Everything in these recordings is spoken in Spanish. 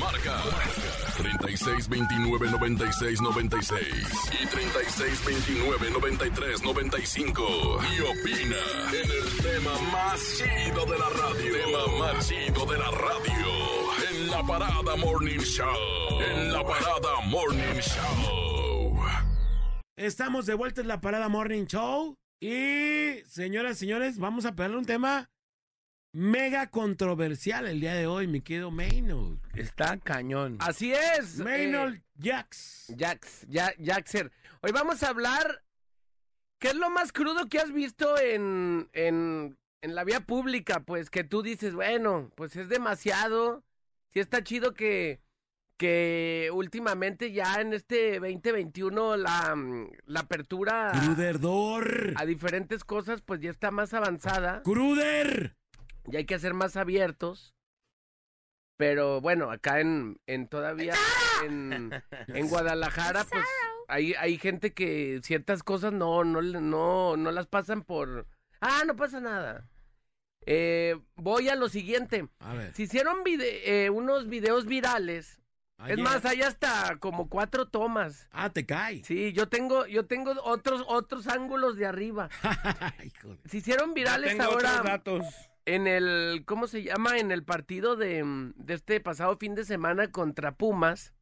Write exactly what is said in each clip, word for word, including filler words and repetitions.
Marca treinta y seis veintinueve noventa y seis noventa y seis y treinta y seis veintinueve noventa y tres noventa y cinco. Y opina en el tema más chido de la radio. Tema más chido de la radio. En la Parada Morning Show. En la Parada Morning Show. Estamos de vuelta en la Parada Morning Show. Y señoras, señores, vamos a pegarle un tema mega controversial el día de hoy, mi querido Maynold. Está cañón. Así es. Maynold eh, Jax. Jax, ya, Jaxer. Hoy vamos a hablar, ¿qué es lo más crudo que has visto en, en, en la vía pública? Pues que tú dices, bueno, pues es demasiado. Sí está chido que, que últimamente ya en este veinte veintiuno la, la apertura Cruderdor. A, a diferentes cosas pues ya está más avanzada. ¡Cruder! Y hay que ser más abiertos, pero bueno, acá en, en todavía, en, en Guadalajara, pues hay, hay gente que ciertas cosas no, no, no, no las pasan por, ah, no pasa nada. Eh, voy a lo siguiente, a ver. Se hicieron vide- eh, unos videos virales. Ayer. Es más, hay hasta como cuatro tomas. Ah, te cae. Sí, yo tengo, yo tengo otros, otros ángulos de arriba. Híjole. Se hicieron virales yo tengo ahora. Otros datos. En el, ¿cómo se llama? En el partido de, de este pasado fin de semana contra Pumas.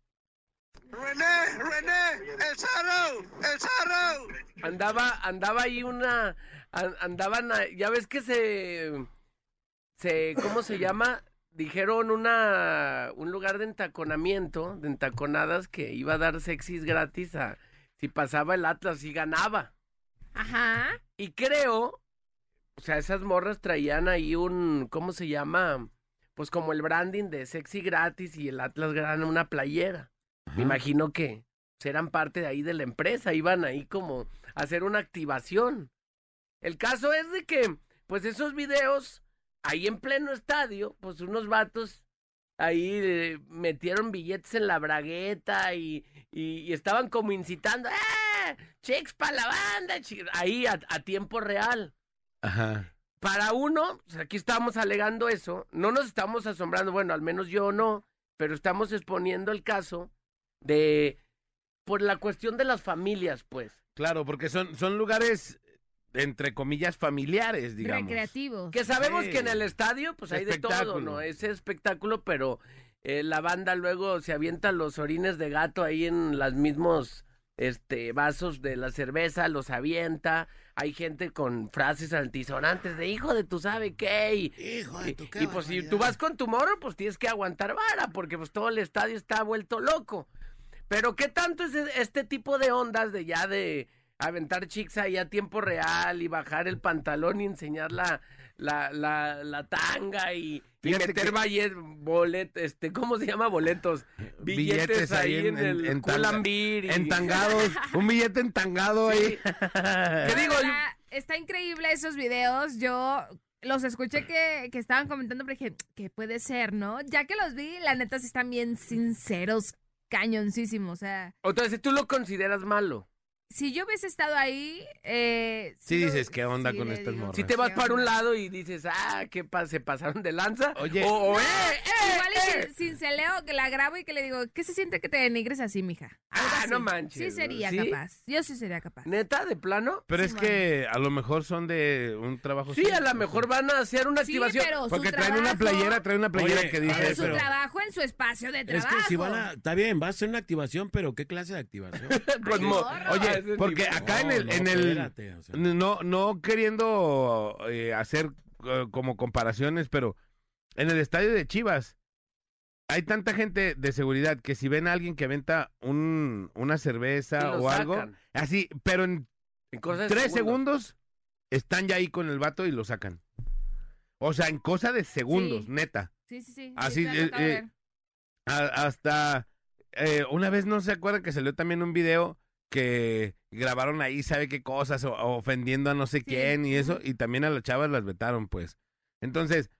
René, René, el Zarro, el Zarro. Andaba, andaba ahí una, andaban, ya ves que se, se, ¿cómo se llama? Dijeron una, un lugar de entaconamiento, de entaconadas que iba a dar sexys gratis a, si pasaba el Atlas y ganaba. Ajá. Y creo... O sea, esas morras traían ahí un, ¿cómo se llama? Pues como el branding de Sexy Gratis y el Atlas gana una playera. Ajá. Me imagino que eran parte de ahí de la empresa, iban ahí como a hacer una activación. El caso es de que, pues esos videos, ahí en pleno estadio, pues unos vatos ahí eh, metieron billetes en la bragueta y, y, y estaban como incitando, ¡eh! ¡Chicks para la banda! Chicks! Ahí a, a tiempo real. Ajá. Para uno, pues aquí estábamos alegando eso, no nos estamos asombrando, bueno, al menos yo no, pero estamos exponiendo el caso de, por la cuestión de las familias, pues. Claro, porque son, son lugares, entre comillas, familiares, digamos. Recreativos. Que sabemos sí. Que en el estadio, pues hay de todo, ¿no? Ese espectáculo, pero eh, la banda luego se avienta los orines de gato ahí en los mismos este, vasos de la cerveza, los avienta... Hay gente con frases altisonantes de hijo de tu sabe qué. Y, hijo de tu qué. Y, y pues si tú vas con tu morro, pues tienes que aguantar vara, porque pues todo el estadio está vuelto loco. Pero ¿qué tanto es este tipo de ondas de ya de aventar chicks ahí a tiempo real y bajar el pantalón y enseñar la, la, la, la tanga y, y meter ballet, bolet, este, ¿cómo se llama? Boletos. Billetes, billetes ahí en, en el en, en culambir. Y... Entangados. Un billete entangado sí. Ahí. ¿Qué digo? Está, está increíble esos videos. Yo los escuché que, que estaban comentando, pero dije, ¿qué puede ser, no? Ya que los vi, la neta sí están bien sinceros, cañoncísimos. O sea. Entonces, ¿tú lo consideras malo? Si yo hubiese estado ahí... Eh, sí si dices, ¿qué onda sí, con estas morras? Si te vas para un lado y dices, ah, ¿qué pasa? ¿Se pasaron de lanza? Oye. O, no, eh, eh, igual eh, y cinceleo, sin, que la grabo y que le digo, ¿qué se siente que te denigres así, mija? Ah, así. No manches. Sí sería ¿sí? capaz. Yo sí sería capaz. ¿Neta? ¿De plano? Pero sí, es bueno. Que a lo mejor son de un trabajo... Sí, simple, a lo mejor van a hacer una sí, activación. Pero porque traen trabajo, una playera, traen una playera oye, que dice... Pero su pero, trabajo en su espacio de trabajo. Es que si van a... Está bien, va a ser una activación, pero ¿qué clase de activación? Pues, oye, porque acá no, en el, no, en el espérate, o sea. no, no queriendo eh, hacer eh, como comparaciones, pero en el estadio de Chivas hay tanta gente de seguridad que si ven a alguien que venta un, una cerveza o sacan. Algo, así, pero en, en cosas tres segundos. segundos están ya ahí con el vato y lo sacan. O sea, en cosa de segundos, sí. Neta. Sí, sí, sí. Así, sí, eh, eh, a, hasta eh, una vez no se acuerdan que salió también un video que grabaron ahí, sabe qué cosas, o, ofendiendo a no sé sí. quién y eso, y también a las chavas las vetaron, pues. Entonces,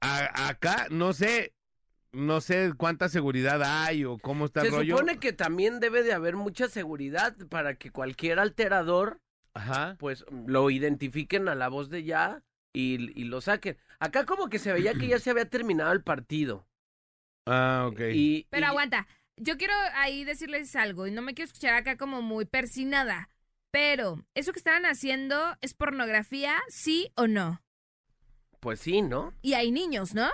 a, acá no sé, no sé cuánta seguridad hay o cómo está el rollo. Se supone que también debe de haber mucha seguridad para que cualquier alterador, ajá. Pues, lo identifiquen a la voz de ya y, y lo saquen. Acá como que se veía que ya se había terminado el partido. Ah, ok. Y, Pero y... aguanta, yo quiero ahí decirles algo y no me quiero escuchar acá como muy persinada, pero ¿eso que estaban haciendo es pornografía, sí o no? Pues sí, ¿no? Y hay niños, ¿no?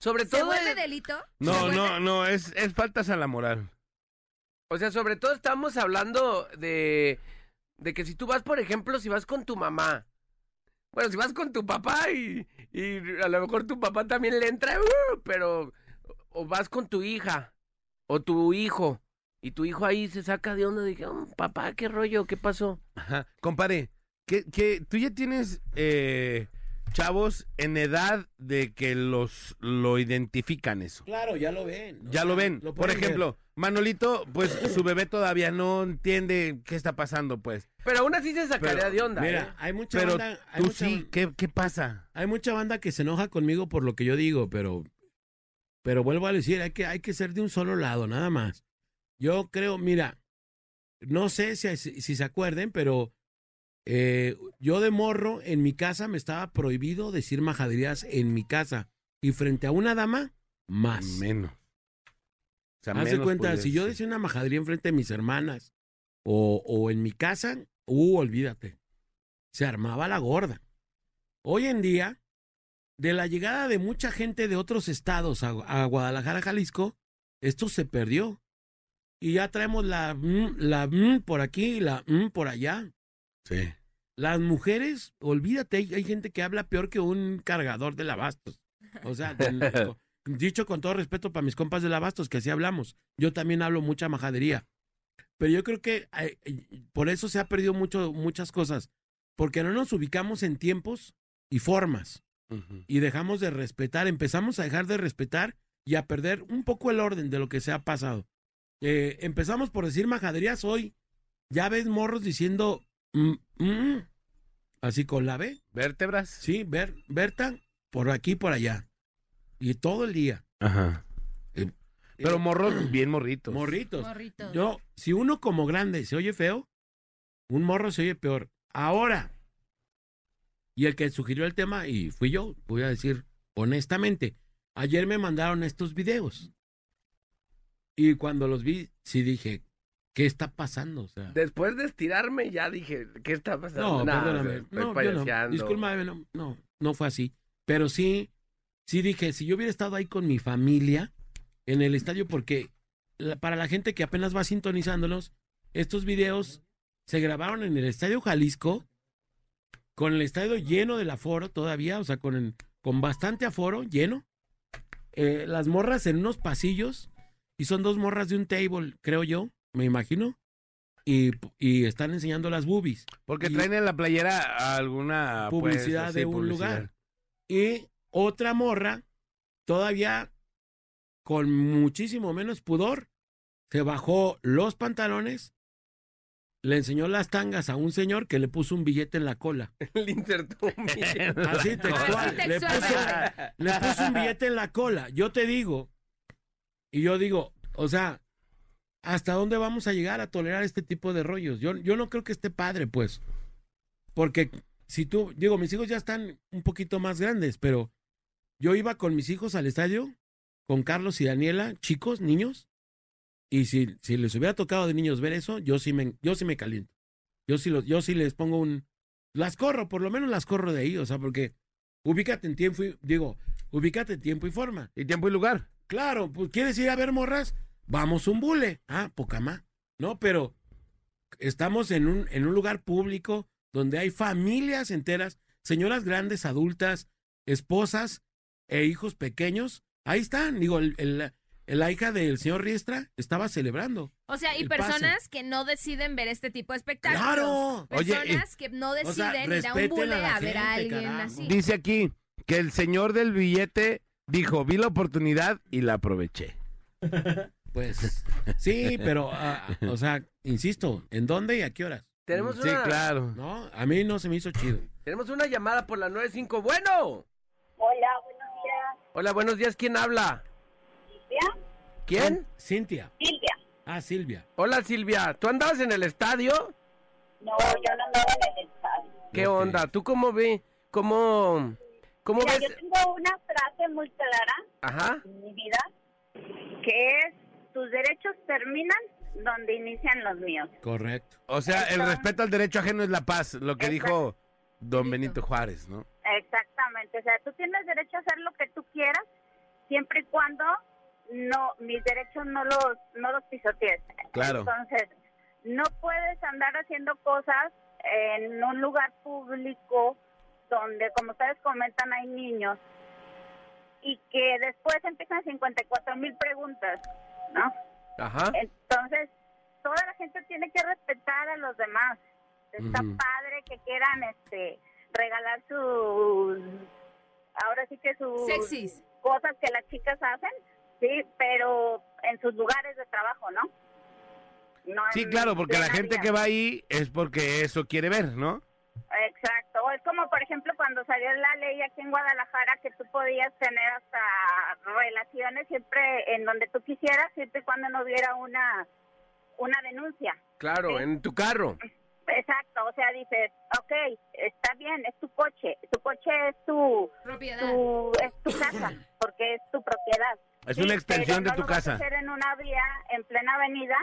Sobre todo ¿Se vuelve es... delito? No, vuelve... no, no, es, es faltas a la moral. O sea, sobre todo estamos hablando de, de que si tú vas, por ejemplo, si vas con tu mamá, bueno, si vas con tu papá y, y a lo mejor tu papá también le entra, uh, pero o vas con tu hija o tu hijo y tu hijo ahí se saca de onda y dice, oh, papá, qué rollo, qué pasó. Ajá, compadre, que, que tú ya tienes eh, chavos en edad de que los lo identifican eso. Claro, ya lo ven. ¿No? Ya lo ven. Lo Por ejemplo, ver. Manolito, pues su bebé todavía no entiende qué está pasando, pues. Pero aún así se sacaría pero, de onda. Mira, ¿eh? hay mucha pero banda... Hay tú mucha, sí, ¿qué, ¿qué pasa? Hay mucha banda que se enoja conmigo por lo que yo digo, pero... Pero vuelvo a decir, hay que, hay que ser de un solo lado, nada más. Yo creo, mira, no sé si, si se acuerden, pero eh, yo de morro en mi casa me estaba prohibido decir majaderías en mi casa. Y frente a una dama, más. Menos. O sea, Haz menos de cuenta, puedes... si yo decía una majadería enfrente de mis hermanas o, o en mi casa, uh, olvídate. Se armaba la gorda. Hoy en día... De la llegada de mucha gente de otros estados a, a Guadalajara, Jalisco, esto se perdió. Y ya traemos la mm, la mm, por aquí y la mm, por allá. Sí. Las mujeres, olvídate, hay, hay gente que habla peor que un cargador del Abastos. O sea, de, dicho con todo respeto para mis compas del Abastos, que así hablamos. Yo también hablo mucha majadería. Pero yo creo que eh, por eso se ha perdido mucho, muchas cosas. Porque no nos ubicamos en tiempos y formas. Y dejamos de respetar, empezamos a dejar de respetar y a perder un poco el orden de lo que se ha pasado. Eh, empezamos por decir majaderías hoy. Ya ves morros diciendo, mm, mm, así con la B. Vértebras. Sí, ver, Berta, por aquí, por allá. Y todo el día. Ajá. Eh, Pero eh, morros bien morritos. Morritos. Morritos. Yo, si uno como grande se oye feo, un morro se oye peor. Ahora... Y el que sugirió el tema, y fui yo, voy a decir honestamente, ayer me mandaron estos videos. Y cuando los vi, sí dije, ¿qué está pasando? O sea, después de estirarme ya dije, ¿qué está pasando? No, Nada, perdóname, o sea, no, yo no, discúlpame, no, no, no fue así. Pero sí, sí dije, si yo hubiera estado ahí con mi familia en el estadio, porque la, para la gente que apenas va sintonizándonos, estos videos se grabaron en el Estadio Jalisco, con el estadio lleno del aforo todavía, o sea, con, el, con bastante aforo lleno, eh, las morras en unos pasillos, y son dos morras de un table, creo yo, me imagino, y, y están enseñando las boobies. Porque y traen en la playera alguna publicidad pues, de sí, un publicidad. lugar. Y otra morra, todavía con muchísimo menos pudor, se bajó los pantalones, le enseñó las tangas a un señor que le puso un billete en la cola. Le insertó un billete. Así textual. Le puso, le puso un billete en la cola. Yo te digo, y yo digo, o sea, ¿hasta dónde vamos a llegar a tolerar este tipo de rollos? Yo, yo no creo que esté padre, pues. Porque si tú, digo, mis hijos ya están un poquito más grandes, pero yo iba con mis hijos al estadio, con Carlos y Daniela, chicos, niños. Y si, si les hubiera tocado de niños ver eso, yo sí me, yo sí me caliento. Yo sí, los, yo sí les pongo un... Las corro, por lo menos las corro de ahí, o sea, porque ubícate en tiempo y... Digo, ubícate en tiempo y forma. Y tiempo y lugar. Claro, pues ¿quieres ir a ver morras? Vamos un bule. Ah, poca más. No, pero estamos en un, en un lugar público donde hay familias enteras, señoras grandes, adultas, esposas e hijos pequeños. Ahí están, digo, el... el La hija del señor Riestra estaba celebrando. O sea, y personas pase. que no deciden ver este tipo de espectáculos. ¡Claro! Personas Oye, que no deciden o sea, ir a un bule a, a ver gente, a alguien carajo. así. Dice aquí que el señor del billete dijo, vi la oportunidad y la aproveché. Pues, sí, pero, uh, o sea, insisto, ¿en dónde y a qué horas? Tenemos sí, una... claro. No, a mí no se me hizo chido. Tenemos una llamada por la nueve cinco. ¡Bueno! Hola, buenos días. Hola, buenos días. ¿Quién habla? ¿Quién? Cintia. Silvia. Ah, Silvia. Hola, Silvia. ¿Tú andabas en el estadio? No, yo no andaba en el estadio. ¿Qué okay. onda? ¿Tú cómo ve? ¿Cómo, cómo Mira, ves? Yo tengo una frase muy clara Ajá. en mi vida que es tus derechos terminan donde inician los míos. Correcto. O sea, entonces, el respeto al derecho ajeno es la paz, lo que dijo don Benito Juárez, ¿no? Exactamente. O sea, tú tienes derecho a hacer lo que tú quieras, siempre y cuando no mis derechos no los no los pisotees. Claro. Entonces, no puedes andar haciendo cosas en un lugar público donde, como ustedes comentan, hay niños y que después empiezan cincuenta y cuatro mil preguntas, ¿no? Ajá. Entonces, toda la gente tiene que respetar a los demás. Está uh-huh. padre que quieran este regalar sus, ahora sí que sus sexys, cosas que las chicas hacen, sí, pero en sus lugares de trabajo, ¿no? No, sí, claro, porque la gente que va ahí es porque eso quiere ver, ¿no? Exacto, es como por ejemplo cuando salió la ley aquí en Guadalajara que tú podías tener hasta relaciones siempre en donde tú quisieras, siempre y cuando no hubiera una, una denuncia. Claro, ¿sí? En tu carro. Exacto, o sea, dices, okay, está bien, es tu coche, tu coche es tu propiedad, tu, es tu casa, porque es tu propiedad. Es una extensión de tu casa. Pero no lo vas a hacer en una vía, en plena avenida,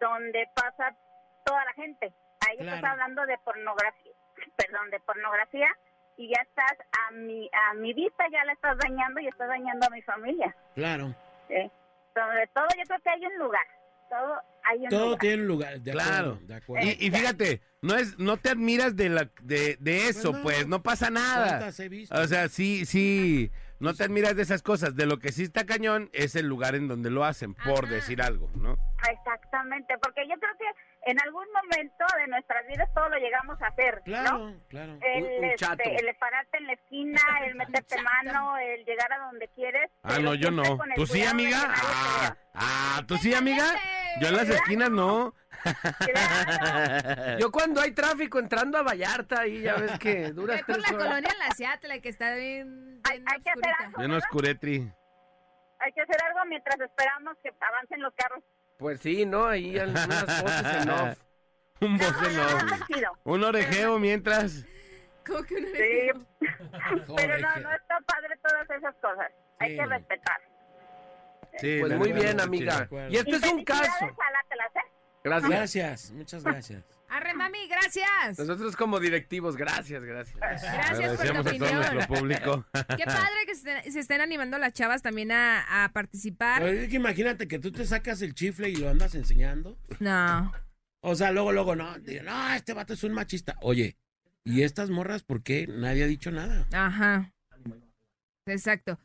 donde pasa toda la gente. Ahí claro. Estás hablando de pornografía, perdón, de pornografía, y ya estás a mi a mi vista, ya la estás dañando y estás dañando a mi familia. Claro. ¿Sí? Sobre todo yo creo que hay un lugar, todo hay un todo lugar. Tiene un lugar, de acuerdo, claro. De acuerdo. Y, y fíjate, no es no te admiras de la de, de eso, pues no, pues, no pasa nada. O sea, sí, sí, no te admiras de esas cosas, de lo que sí está cañón es el lugar en donde lo hacen, por ajá. decir algo, ¿no? Exactamente, porque yo creo que en algún momento de nuestras vidas todo lo llegamos a hacer, claro, ¿no? Claro, claro. El, un, un este, el pararte en la esquina, el meterte mano, el llegar a donde quieres. Ah, no, yo no. ¿Tú sí, amiga? Ah, ah, ¿tú sí, amiga? Yo en las ¿verdad? Esquinas no. Claro. Yo cuando hay tráfico entrando a Vallarta ahí ya ves que dura tres horas. Por la colonia La Seattle que está bien, bien hay, hay que hacer algo, bien oscuretri. Hay que hacer algo mientras esperamos que avancen los carros. Pues sí, ¿no? Ahí algunas voces en off. Un voz no, en no, off. No, no, un orejeo mientras. ¿Cómo que un orejeo? Sí. Pero no, no está padre todas esas cosas. Sí. Hay que respetar. Sí, pues muy acuerdo, bien, amiga. Y este y es un caso. Atlas, ¿eh? Gracias. Gracias, muchas gracias. Arre, mami, gracias. Nosotros como directivos, gracias, gracias. Gracias por tu opinión. A todo nuestro público. Qué padre que se estén, se estén animando las chavas también a, a participar. Pero es que imagínate que tú te sacas el chifle y lo andas enseñando. No. O sea, luego, luego, no. Digo, no, este vato es un machista. Oye, ¿y estas morras por qué? Nadie ha dicho nada. Ajá. Exacto.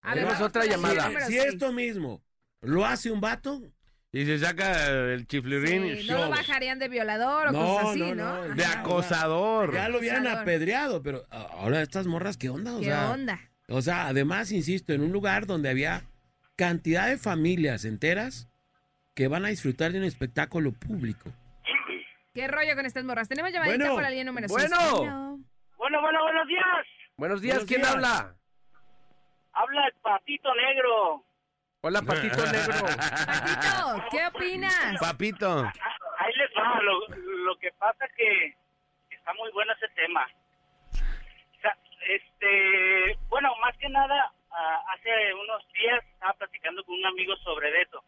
A ver, vamos, otra llamada. Si, si esto mismo lo hace un vato y se saca el chiflirín, sí, no lo bajarían de violador o no, cosas así, ¿no? no, no. De acosador. Ya lo hubieran apedreado, pero ahora estas morras, ¿qué onda? O ¿Qué sea, onda? O sea, además, insisto, en un lugar donde había cantidad de familias enteras que van a disfrutar de un espectáculo público. ¿Qué rollo con estas morras? Tenemos llamadita bueno, por alguien número seis. Bueno. bueno, bueno, bueno, buenos días. Buenos días, buenos ¿quién días. habla? Habla el Patito Negro. Hola, Patito Negro. Patito, ¿qué opinas? Papito. Ahí les va, lo, lo que pasa es que está muy bueno ese tema. O sea, este, bueno, más que nada, uh, hace unos días estaba platicando con un amigo sobre eso.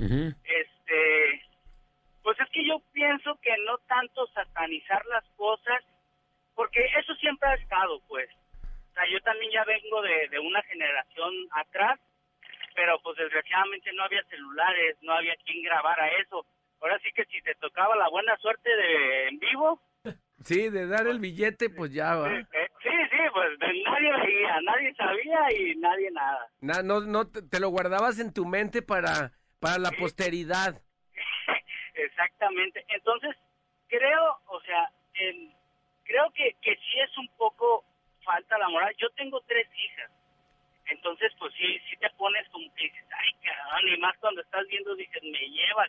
Uh-huh. Este, pues es que yo pienso que no tanto satanizar las cosas, porque eso siempre ha estado, pues. O sea, yo también ya vengo de, de una generación atrás, pero pues desgraciadamente no había celulares, no había quien grabara eso. Ahora sí que si te tocaba la buena suerte de en vivo. Sí, de dar el billete, pues ya va. Sí, sí, pues nadie veía, nadie sabía y nadie nada. Na, no, no, te lo guardabas en tu mente para, para la posteridad. Exactamente. Entonces, creo, o sea, eh, creo que, que sí es un poco falta la moral. Yo tengo tres hijas. Entonces, pues sí, sí te pones como que dices, ay, caramba, y más cuando estás viendo, dices, me llevan,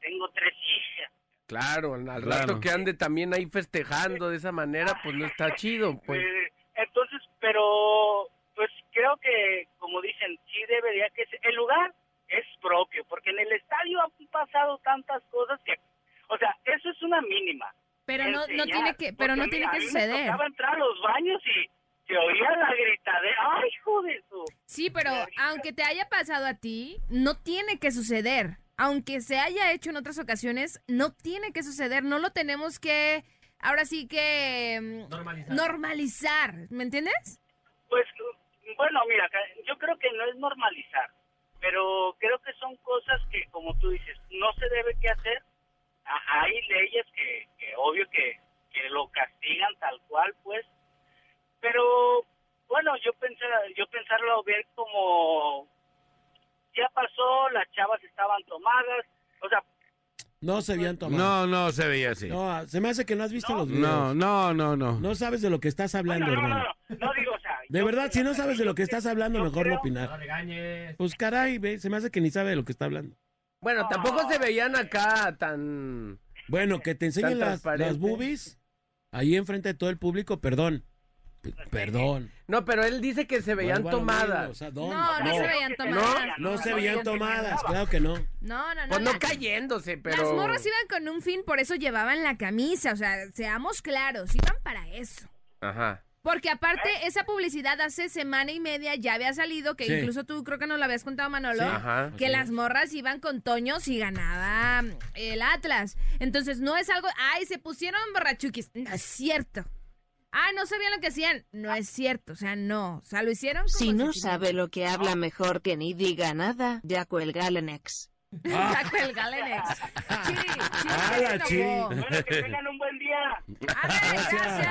tengo tres hijas. Claro, al rato que ande también ahí festejando de esa manera, pues no está chido, pues. Entonces, pero, pues creo que, como dicen, sí debería que el lugar es propio, porque en el estadio han pasado tantas cosas que, o sea, eso es una mínima. Pero enseñar, no, no tiene que, pero no tiene mira, que suceder. A mí me tocaba entrar a los baños y... Te oía la gritadera. ¡Ay, hijo de su! Sí, pero aunque te haya pasado a ti, no tiene que suceder. Aunque se haya hecho en otras ocasiones, no tiene que suceder. No lo tenemos que, ahora sí que... Normalizar. Normalizar, ¿me entiendes? Pues, bueno, mira, yo creo que no es normalizar, pero creo que son cosas que, como tú dices, no se debe que hacer. Hay leyes que, que obvio que, que lo castigan tal cual, pues, pero bueno, yo pensar, yo pensarlo ver como ya pasó, las chavas estaban tomadas, o sea, no se veían tomadas. No, no se veía así. No, se me hace que no has visto no, los videos. No, no, no, no. No sabes de lo que estás hablando, bueno, no, hermano. No, no, no digo, o sea, de verdad, si no sabes de lo que estás hablando, mejor creo, no opinar. No regañes. Pues caray, ve, se me hace que ni sabe de lo que está hablando. Bueno, oh, tampoco se veían acá tan... Bueno, que te enseñen las, las boobies ahí enfrente de todo el público, perdón. P- perdón. No, pero él dice que se veían bueno, bueno, tomadas. Bueno, o sea, no, no, no se veían tomadas. No, no, no se veían tomadas, claro que no. No, no, no. Pues no la, cayéndose, pero... Las morras iban con un fin, por eso llevaban la camisa, o sea, seamos claros, iban para eso. Ajá. Porque aparte, esa publicidad hace semana y media ya había salido, que sí, incluso tú creo que nos lo habías contado, Manolo, sí, ajá, que sí, las morras iban con Toños y ganaba el Atlas. Entonces, no es algo, ay, se pusieron borrachuquis, no es cierto. Ah, no sabían lo que hacían, no es cierto, o sea, no, o sea, lo hicieron como... Si no sabe lo que habla, mejor que ni diga nada, ya cuelga Lenex. Ah. Saco el Galenex. Chiri, Chiri, Chiri. Bueno, que tengan un buen día. A ver, gracias.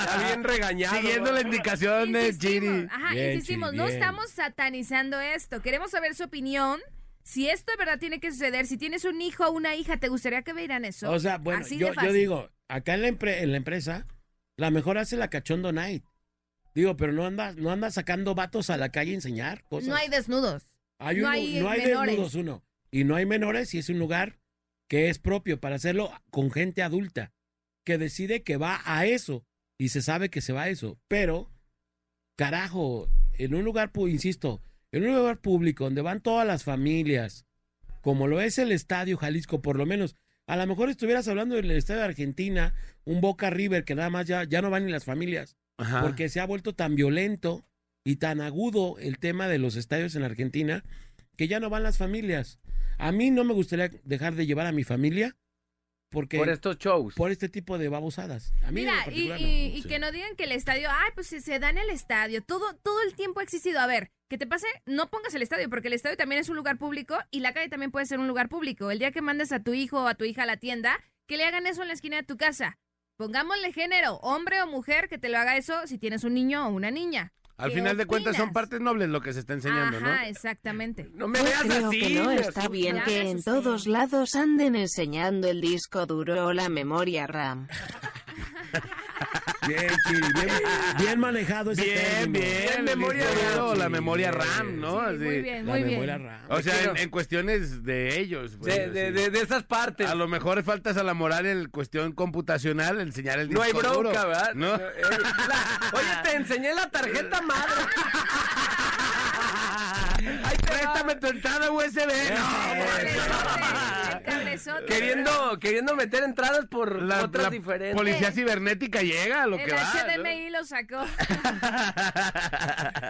Está bien regañado. Siguiendo la indicación de Chiri. Ajá, bien, insistimos, Chiri, no estamos satanizando esto. Queremos saber su opinión. Si esto de verdad tiene que suceder, si tienes un hijo o una hija, ¿te gustaría que vieran eso? O sea, bueno, yo, yo digo, acá en la, empre- en la empresa, la mejor hace la cachondo night. Digo, pero no anda, no anda sacando vatos a la calle a enseñar cosas. No hay desnudos. Hay uno, no hay, no hay desnudos uno. Y no hay menores, y es un lugar que es propio para hacerlo con gente adulta, que decide que va a eso, y se sabe que se va a eso. Pero, carajo, en un lugar, insisto, en un lugar público donde van todas las familias, como lo es el Estadio Jalisco, por lo menos, a lo mejor estuvieras hablando del Estadio de Argentina, un Boca River, que nada más ya, ya no van ni las familias, ajá, porque se ha vuelto tan violento y tan agudo el tema de los estadios en Argentina, que ya no van las familias. A mí no me gustaría dejar de llevar a mi familia porque por estos shows, por este tipo de babosadas. A mí mira, y, y, no, y sí, que no digan que el estadio, ay, pues se, se da en el estadio. Todo, todo el tiempo ha existido. A ver, que te pase, no pongas el estadio, porque el estadio también es un lugar público y la calle también puede ser un lugar público. El día que mandes a tu hijo o a tu hija a la tienda, que le hagan eso en la esquina de tu casa. Pongámosle género, hombre o mujer, que te lo haga eso si tienes un niño o una niña. Al final opinas? De cuentas son partes nobles lo que se está enseñando, ajá, ¿no? Ah, exactamente. No me veas pues así. Que no está bien que en asustado. Todos lados anden enseñando el disco duro o la memoria RAM. Bien, Chiri, bien, bien manejado ese bien, término. Bien, bien, memoria duro o la memoria RAM, ¿no? Sí, así, muy bien, muy la bien. Memoria RAM. O sea, en, en cuestiones de ellos. Pues, de, de, de, de esas partes. A lo mejor faltas a la moral en cuestión computacional, enseñar el disco duro. No hay bronca, duro, ¿verdad? ¿No? No, eh, la, oye, te enseñé la tarjeta madre. Ay, préstame tu entrada U S B. No, queriendo, queriendo meter entradas por la, otras la diferentes. Policía cibernética llega a lo el que va. El H D M I ¿no? lo sacó.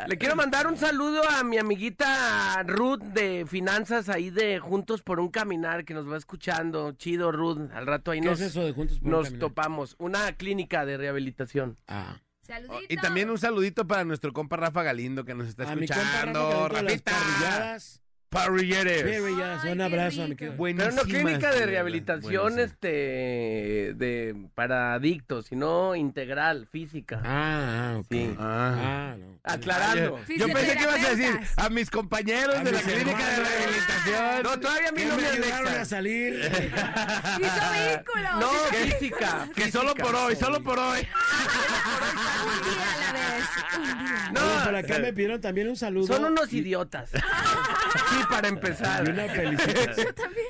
Le quiero mandar un saludo a mi amiguita Ruth de Finanzas ahí de Juntos por un Caminar que nos va escuchando. Chido, Ruth. Al rato ahí nos, es nos un topamos. Una clínica de rehabilitación. Ah. Saludito. Y también un saludito para nuestro compa Rafa Galindo que nos está escuchando. Rafitas. Parrilleres. Parrilleres. Un abrazo, mi querido. Pero no clínica de rehabilitación este de para adictos, sino integral, física. Ah, ok. Sí. Ah, ah, no. Aclarando. Sí, yo pensé que ibas a decir a mis compañeros a de la clínica de rehabilitación. No, todavía a mí no me ayudaron a salir. Hizo vehículo. No, física. Que solo por hoy, solo por hoy. Un día a la vez, un día. No, oye, por acá me pidieron también un saludo. Son unos y... idiotas. Sí, para empezar. Y una felicitación. Yo también.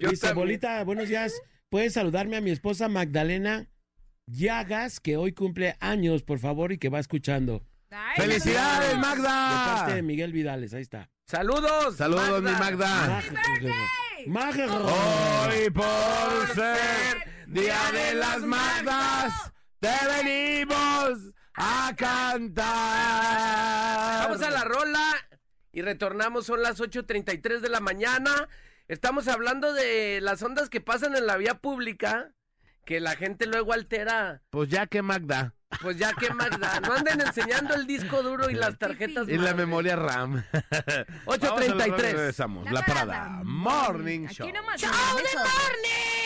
Yo Dice, también. Abuelita, buenos días. ¿Puedes saludarme a mi esposa Magdalena Llagas, que hoy cumple años, por favor, y que va escuchando? Ay, ¡felicidades, Magda! De parte de Miguel Vidales, ahí está. saludos saludos Magda. Mi Magda, Magda. Hoy por ser Día de las Magdas te venimos a cantar. Vamos a la rola y retornamos, son las ocho treinta y tres de la mañana. Estamos hablando de las ondas que pasan en la vía pública, que la gente luego altera. Pues ya que Magda. Pues ya que Magda. No anden enseñando el disco duro y las tarjetas. Y madre. La memoria RAM. ocho treinta y tres. Regresamos. La, la Parada Morning Show. Aquí nomás. ¡Show de Morning!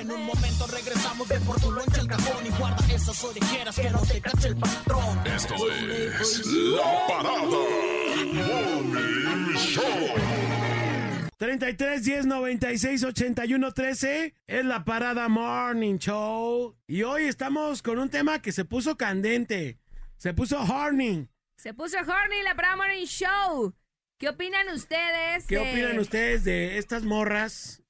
En un momento regresamos, ve por tu loncha el cajón y guarda esas orejeras que no te cache el patrón. Esto es La Parada Morning Show. treinta y tres, diez, noventa y seis, ochenta y uno, trece es la Parada Morning Show. Y hoy estamos con un tema que se puso candente. Se puso horny. Se puso horny la Parada Morning Show. ¿Qué opinan ustedes? ¿Qué de... opinan ustedes de estas morras?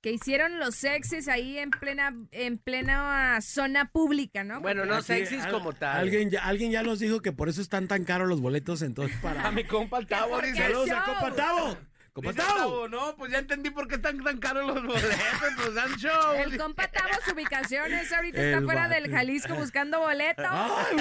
Que hicieron los sexys ahí en plena en plena zona pública, ¿no? Bueno, no sexys como tal. Alguien ya, alguien ya nos dijo que por eso están tan caros los boletos, entonces para... A mi compa el Tavo, dice. Saludos a compa Tavo. Compa Tavo, no, pues ya entendí por qué están tan caros los boletos, pues dan show. El compa Tavo, su ubicación es ahorita el está fuera del Jalisco buscando boletos. Ay,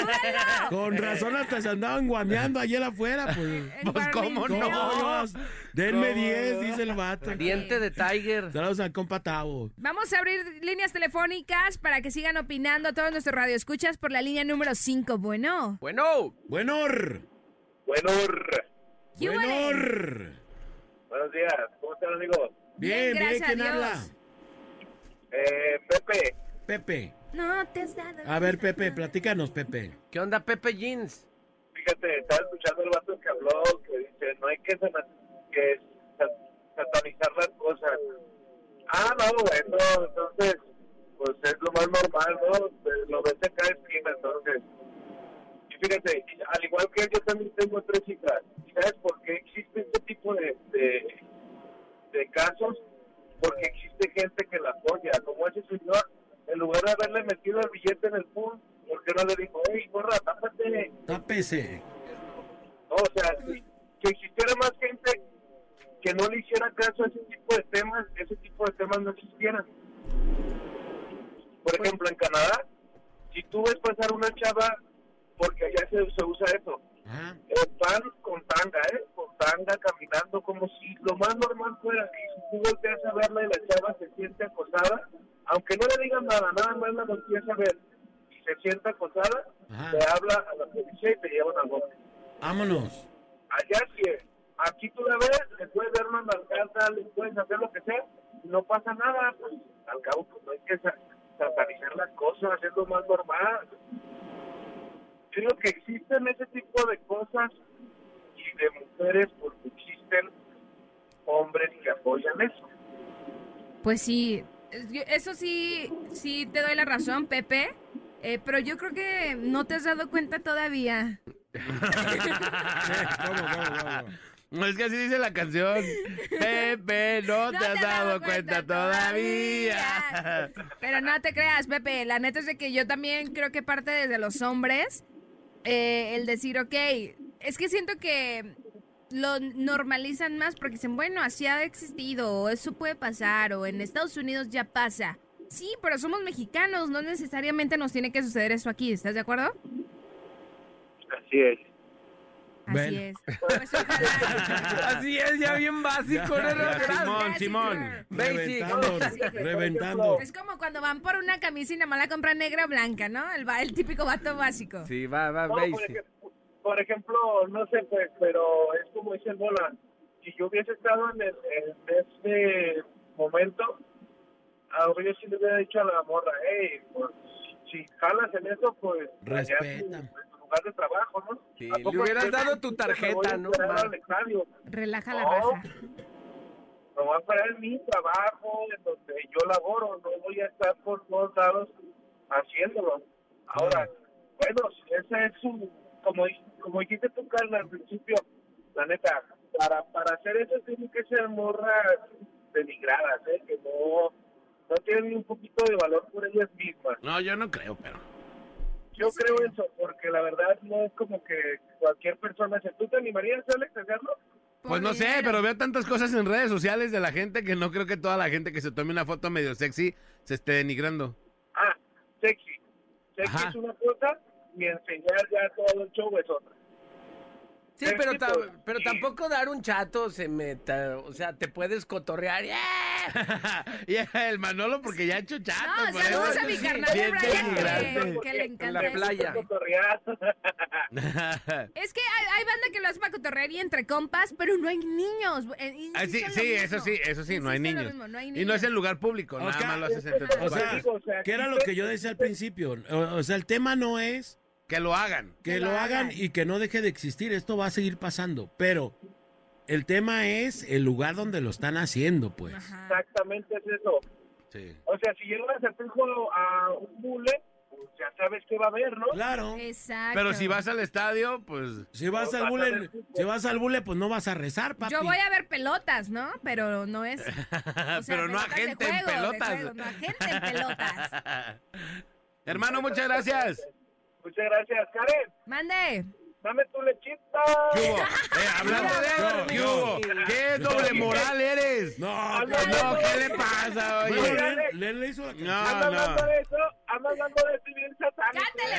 con razón hasta se andaban guameando ayer afuera, pues. Pues cómo no. no denme diez, no. Dice el vato. Diente de Tiger. Saludos al compa Tavo. Vamos a abrir líneas telefónicas para que sigan opinando a todos nuestros radioescuchas por la línea número cinco. Bueno. Bueno. Buenor. Buenor. Buenor. Buenos días, ¿cómo están, amigos? Bien, bien, bien. ¿Quién habla? Eh, Pepe. Pepe. No te has dado. A ver, Pepe, platícanos, Pepe. ¿Qué onda, Pepe Jeans? Fíjate, estaba escuchando el vato que habló, que dice, no hay que, que satanizar las cosas. Ah, no, bueno, entonces, pues es lo más normal, ¿no? Lo ves en cada esquina, entonces. Y fíjate, al igual que yo también tengo tres chicas. ¿Sabes por qué existe este tipo de, de, de casos? Porque existe gente que la apoya, como ese señor, en lugar de haberle metido el billete en el pool, ¿por qué no le dijo, hey, morra, tápate? Tápese. No, o sea, si, si existiera más gente que no le hiciera caso a ese tipo de temas, ese tipo de temas no existieran. Por ejemplo, en Canadá, si tú ves pasar una chava, porque allá se, se usa eso, ¿ah? Están con tanga, ¿eh? Con tanga, caminando como si lo más normal fuera que si tú volteas a verla y la chava se siente acosada, aunque no le digan nada, nada más la volteas a ver y se siente acosada, ajá, te habla a la policía y te llevan al bote. Vámonos. Allá sí es. Aquí tú la ves, le puedes ver una marcada, le puedes hacer lo que sea, no pasa nada. Pues, al cabo, pues no hay que satanizar las cosas, es lo más normal. Creo que existen ese tipo de cosas y de mujeres porque existen hombres que apoyan eso. Pues sí, eso sí, sí te doy la razón, Pepe, eh, pero yo creo que no te has dado cuenta todavía. ¿Cómo, cómo, cómo? Es que así dice la canción. Pepe, no, no te has te dado, dado cuenta, cuenta todavía. todavía. Pero no te creas, Pepe, la neta es de que yo también creo que parte desde los hombres... Eh, el decir, ok, es que siento que lo normalizan más porque dicen, bueno, así ha existido, o eso puede pasar, o en Estados Unidos ya pasa. Sí, pero somos mexicanos, no necesariamente nos tiene que suceder eso aquí, ¿estás de acuerdo? Así es. Así es. Pues, así es, ya bien básico. Ya, ya, ya, Simón, Simón. Reventando, reventando. Es como cuando van por una camisa y nada más la compra negra o blanca, ¿no? El, el típico vato básico. Sí, va, va, no, basic. Por ejemplo, por ejemplo, no sé, pues, pero es como dice el Bola. Si yo hubiese estado en, el, en este momento, a lo que yo sí le hubiera dicho a la morra, hey, pues, si jalas en eso, pues... Respeta. De trabajo, ¿no? Sí, le hubieras te dado te tu tarjeta, ¿no? Relaja la no, raza. No va a parar mi trabajo en donde yo laboro, no voy a estar por todos lados haciéndolo. Ahora, ah. bueno, ese es un, como, como dijiste tú, Carla, al principio, la neta, para, para hacer eso tienen que ser morras deligradas, ¿eh? Que no, no tienen ni un poquito de valor por ellas mismas. No, yo no creo, pero... Yo creo eso, porque la verdad no es como que cualquier persona se... ¿Tú te animarías, Alex, a hacerlo? Pues no sé, pero veo tantas cosas en redes sociales de la gente que no creo que toda la gente que se tome una foto medio sexy se esté denigrando. Ah, sexy. Sé que es una cosa y enseñar ya todo el show es otra. Sí, es pero, ta- de... pero tampoco dar un chato se meta, o sea, te puedes cotorrear. ¡Yeah! Yeah, el Manolo porque ya ha hecho chato. No, saludos a mi carnal de Brian, que le encanta. En la playa. Es que hay, hay banda que lo hace para cotorrear y entre compas, pero no hay niños. Ah, sí, sí, eso sí, eso sí, no hay, mismo, no hay niños. Y no es el lugar público, o nada sea, más lo haces entre compas. O sea, o sea, que era lo que yo decía al principio, o, o sea, el tema no es... Que lo hagan. Que, que lo hagan, hagan y que no deje de existir. Esto va a seguir pasando. Pero el tema es el lugar donde lo están haciendo, pues. Ajá. Exactamente es eso. Sí. O sea, si llegas a juego a un bule, pues ya sabes que va a haber, ¿no? Claro. Exacto. Pero si vas al estadio, pues... Si vas, no al, vas bule, si vas al bule, pues no vas a rezar, papi. Yo voy a ver pelotas, ¿no? Pero no es... O sea, pero no a gente en pelotas. No a gente en pelotas. Hermano, muchas gracias. Muchas gracias, Karen. Mande. Dame tu lechita. ¿Qué hubo? Eh, hablando de... ¿Qué hubo? ¿Qué doble moral eres? No, no, ¿qué le pasa, oye? ¿Le, le hizo la canción? No, no. Anda hablando de eso, anda hablando de eso y bien satánico. Cántale,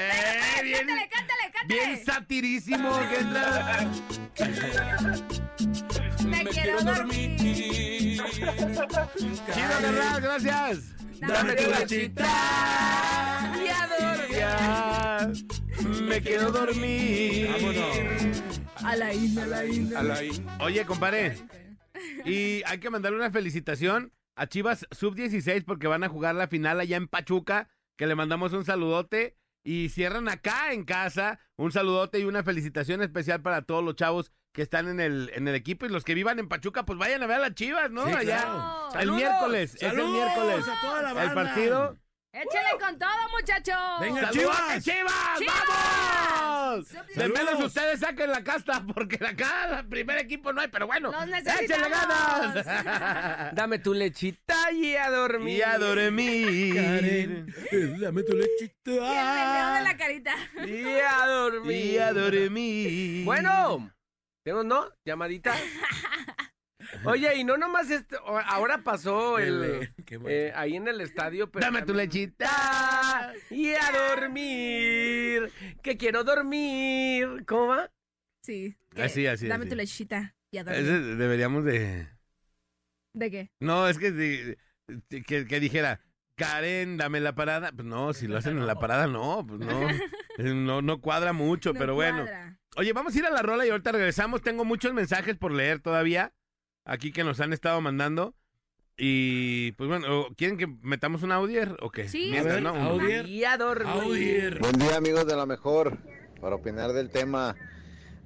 bien, cántale, cántale, cántale. Bien satirísimo que es la... Me quiero dormir. Chido, ¿verdad? Gracias. Dame tu lechita y a dormir. Me quiero dormir. Vámonos. A la isla, a la isla. A la isla. Oye, compadre. Y hay que mandarle una felicitación a Chivas sub dieciséis porque van a jugar la final allá en Pachuca. Que le mandamos un saludote. Y cierran acá en casa. Un saludote y una felicitación especial para todos los chavos que están en el en el equipo, y los que vivan en Pachuca, pues vayan a ver a las Chivas, ¿no? Sí, allá. Claro. El ¡Saludos! Miércoles, ¡Saludos! Es el miércoles. A toda la banda. El partido. Échale uh! con todo, muchachos. Venga, Chivas. Chivas, Chivas, vamos. De menos ustedes saquen la casta porque acá el primer equipo no hay, pero bueno. Échale ganas. Dame tu lechita y a dormir. Y a dormir. Karen, dame tu lechita. Y el meneo de la carita. Y a dormir. Y a dormir. Bueno. ¿Tenemos, no? ¿Llamadita? Oye, y no nomás... Este, ahora pasó el, eh, ahí en el estadio... Pero ¡dame también... tu lechita! ¡Y a dormir! ¡Que quiero dormir! ¿Cómo va? Sí. Así, así. Dame así. Tu lechita y a dormir. Ese deberíamos de... ¿De qué? No, es que, de, de, que... Que dijera... Karen, dame la parada. Pues no, si lo hacen en la parada, no. Pues no. No, no cuadra mucho, no pero cuadra. Bueno. Oye, vamos a ir a la rola y ahorita regresamos. Tengo muchos mensajes por leer todavía, aquí que nos han estado mandando. Y, pues bueno, ¿quieren que metamos un audier o qué? Sí, Mientras, sí. ¿No? Audier. Audier. Buen día, amigos de La Mejor. Para opinar del tema,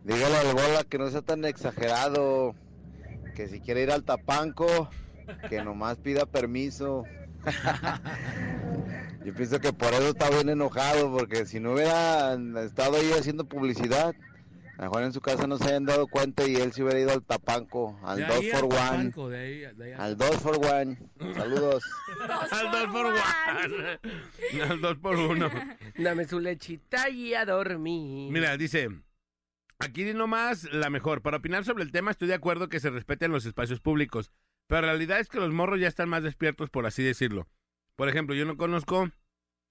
dígale al Bola que no sea tan exagerado, que si quiere ir al Tapanco, que nomás pida permiso. Yo pienso que por eso está bien enojado, porque si no hubieran estado ahí haciendo publicidad, a lo mejor en su casa no se hayan dado cuenta y él se hubiera ido al Tapanco, al dos for one, al dos for one, saludos. Al dos for one, al dos por uno. Dame su lechita y a dormir. Mira, dice, aquí nomás La Mejor, para opinar sobre el tema estoy de acuerdo que se respeten los espacios públicos. Pero la realidad es que los morros ya están más despiertos, por así decirlo. Por ejemplo, yo no conozco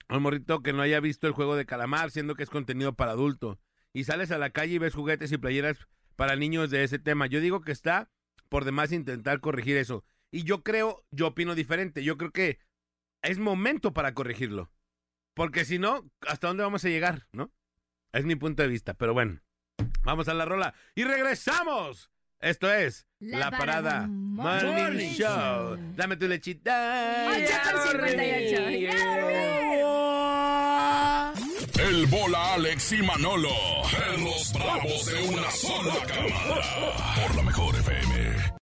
a un morrito que no haya visto el Juego de Calamar, siendo que es contenido para adulto. Y sales a la calle y ves juguetes y playeras para niños de ese tema. Yo digo que está por demás intentar corregir eso. Y yo creo, yo opino diferente. Yo creo que es momento para corregirlo. Porque si no, ¿hasta dónde vamos a llegar? ¿No? Es mi punto de vista. Pero bueno, vamos a la rola y regresamos. Esto es La, la Parada Morning Show. Dame tu lechita. cincuenta y ocho. El Bola, Alex y Manolo. En los bravos de una sola cámara. Por La Mejor F M.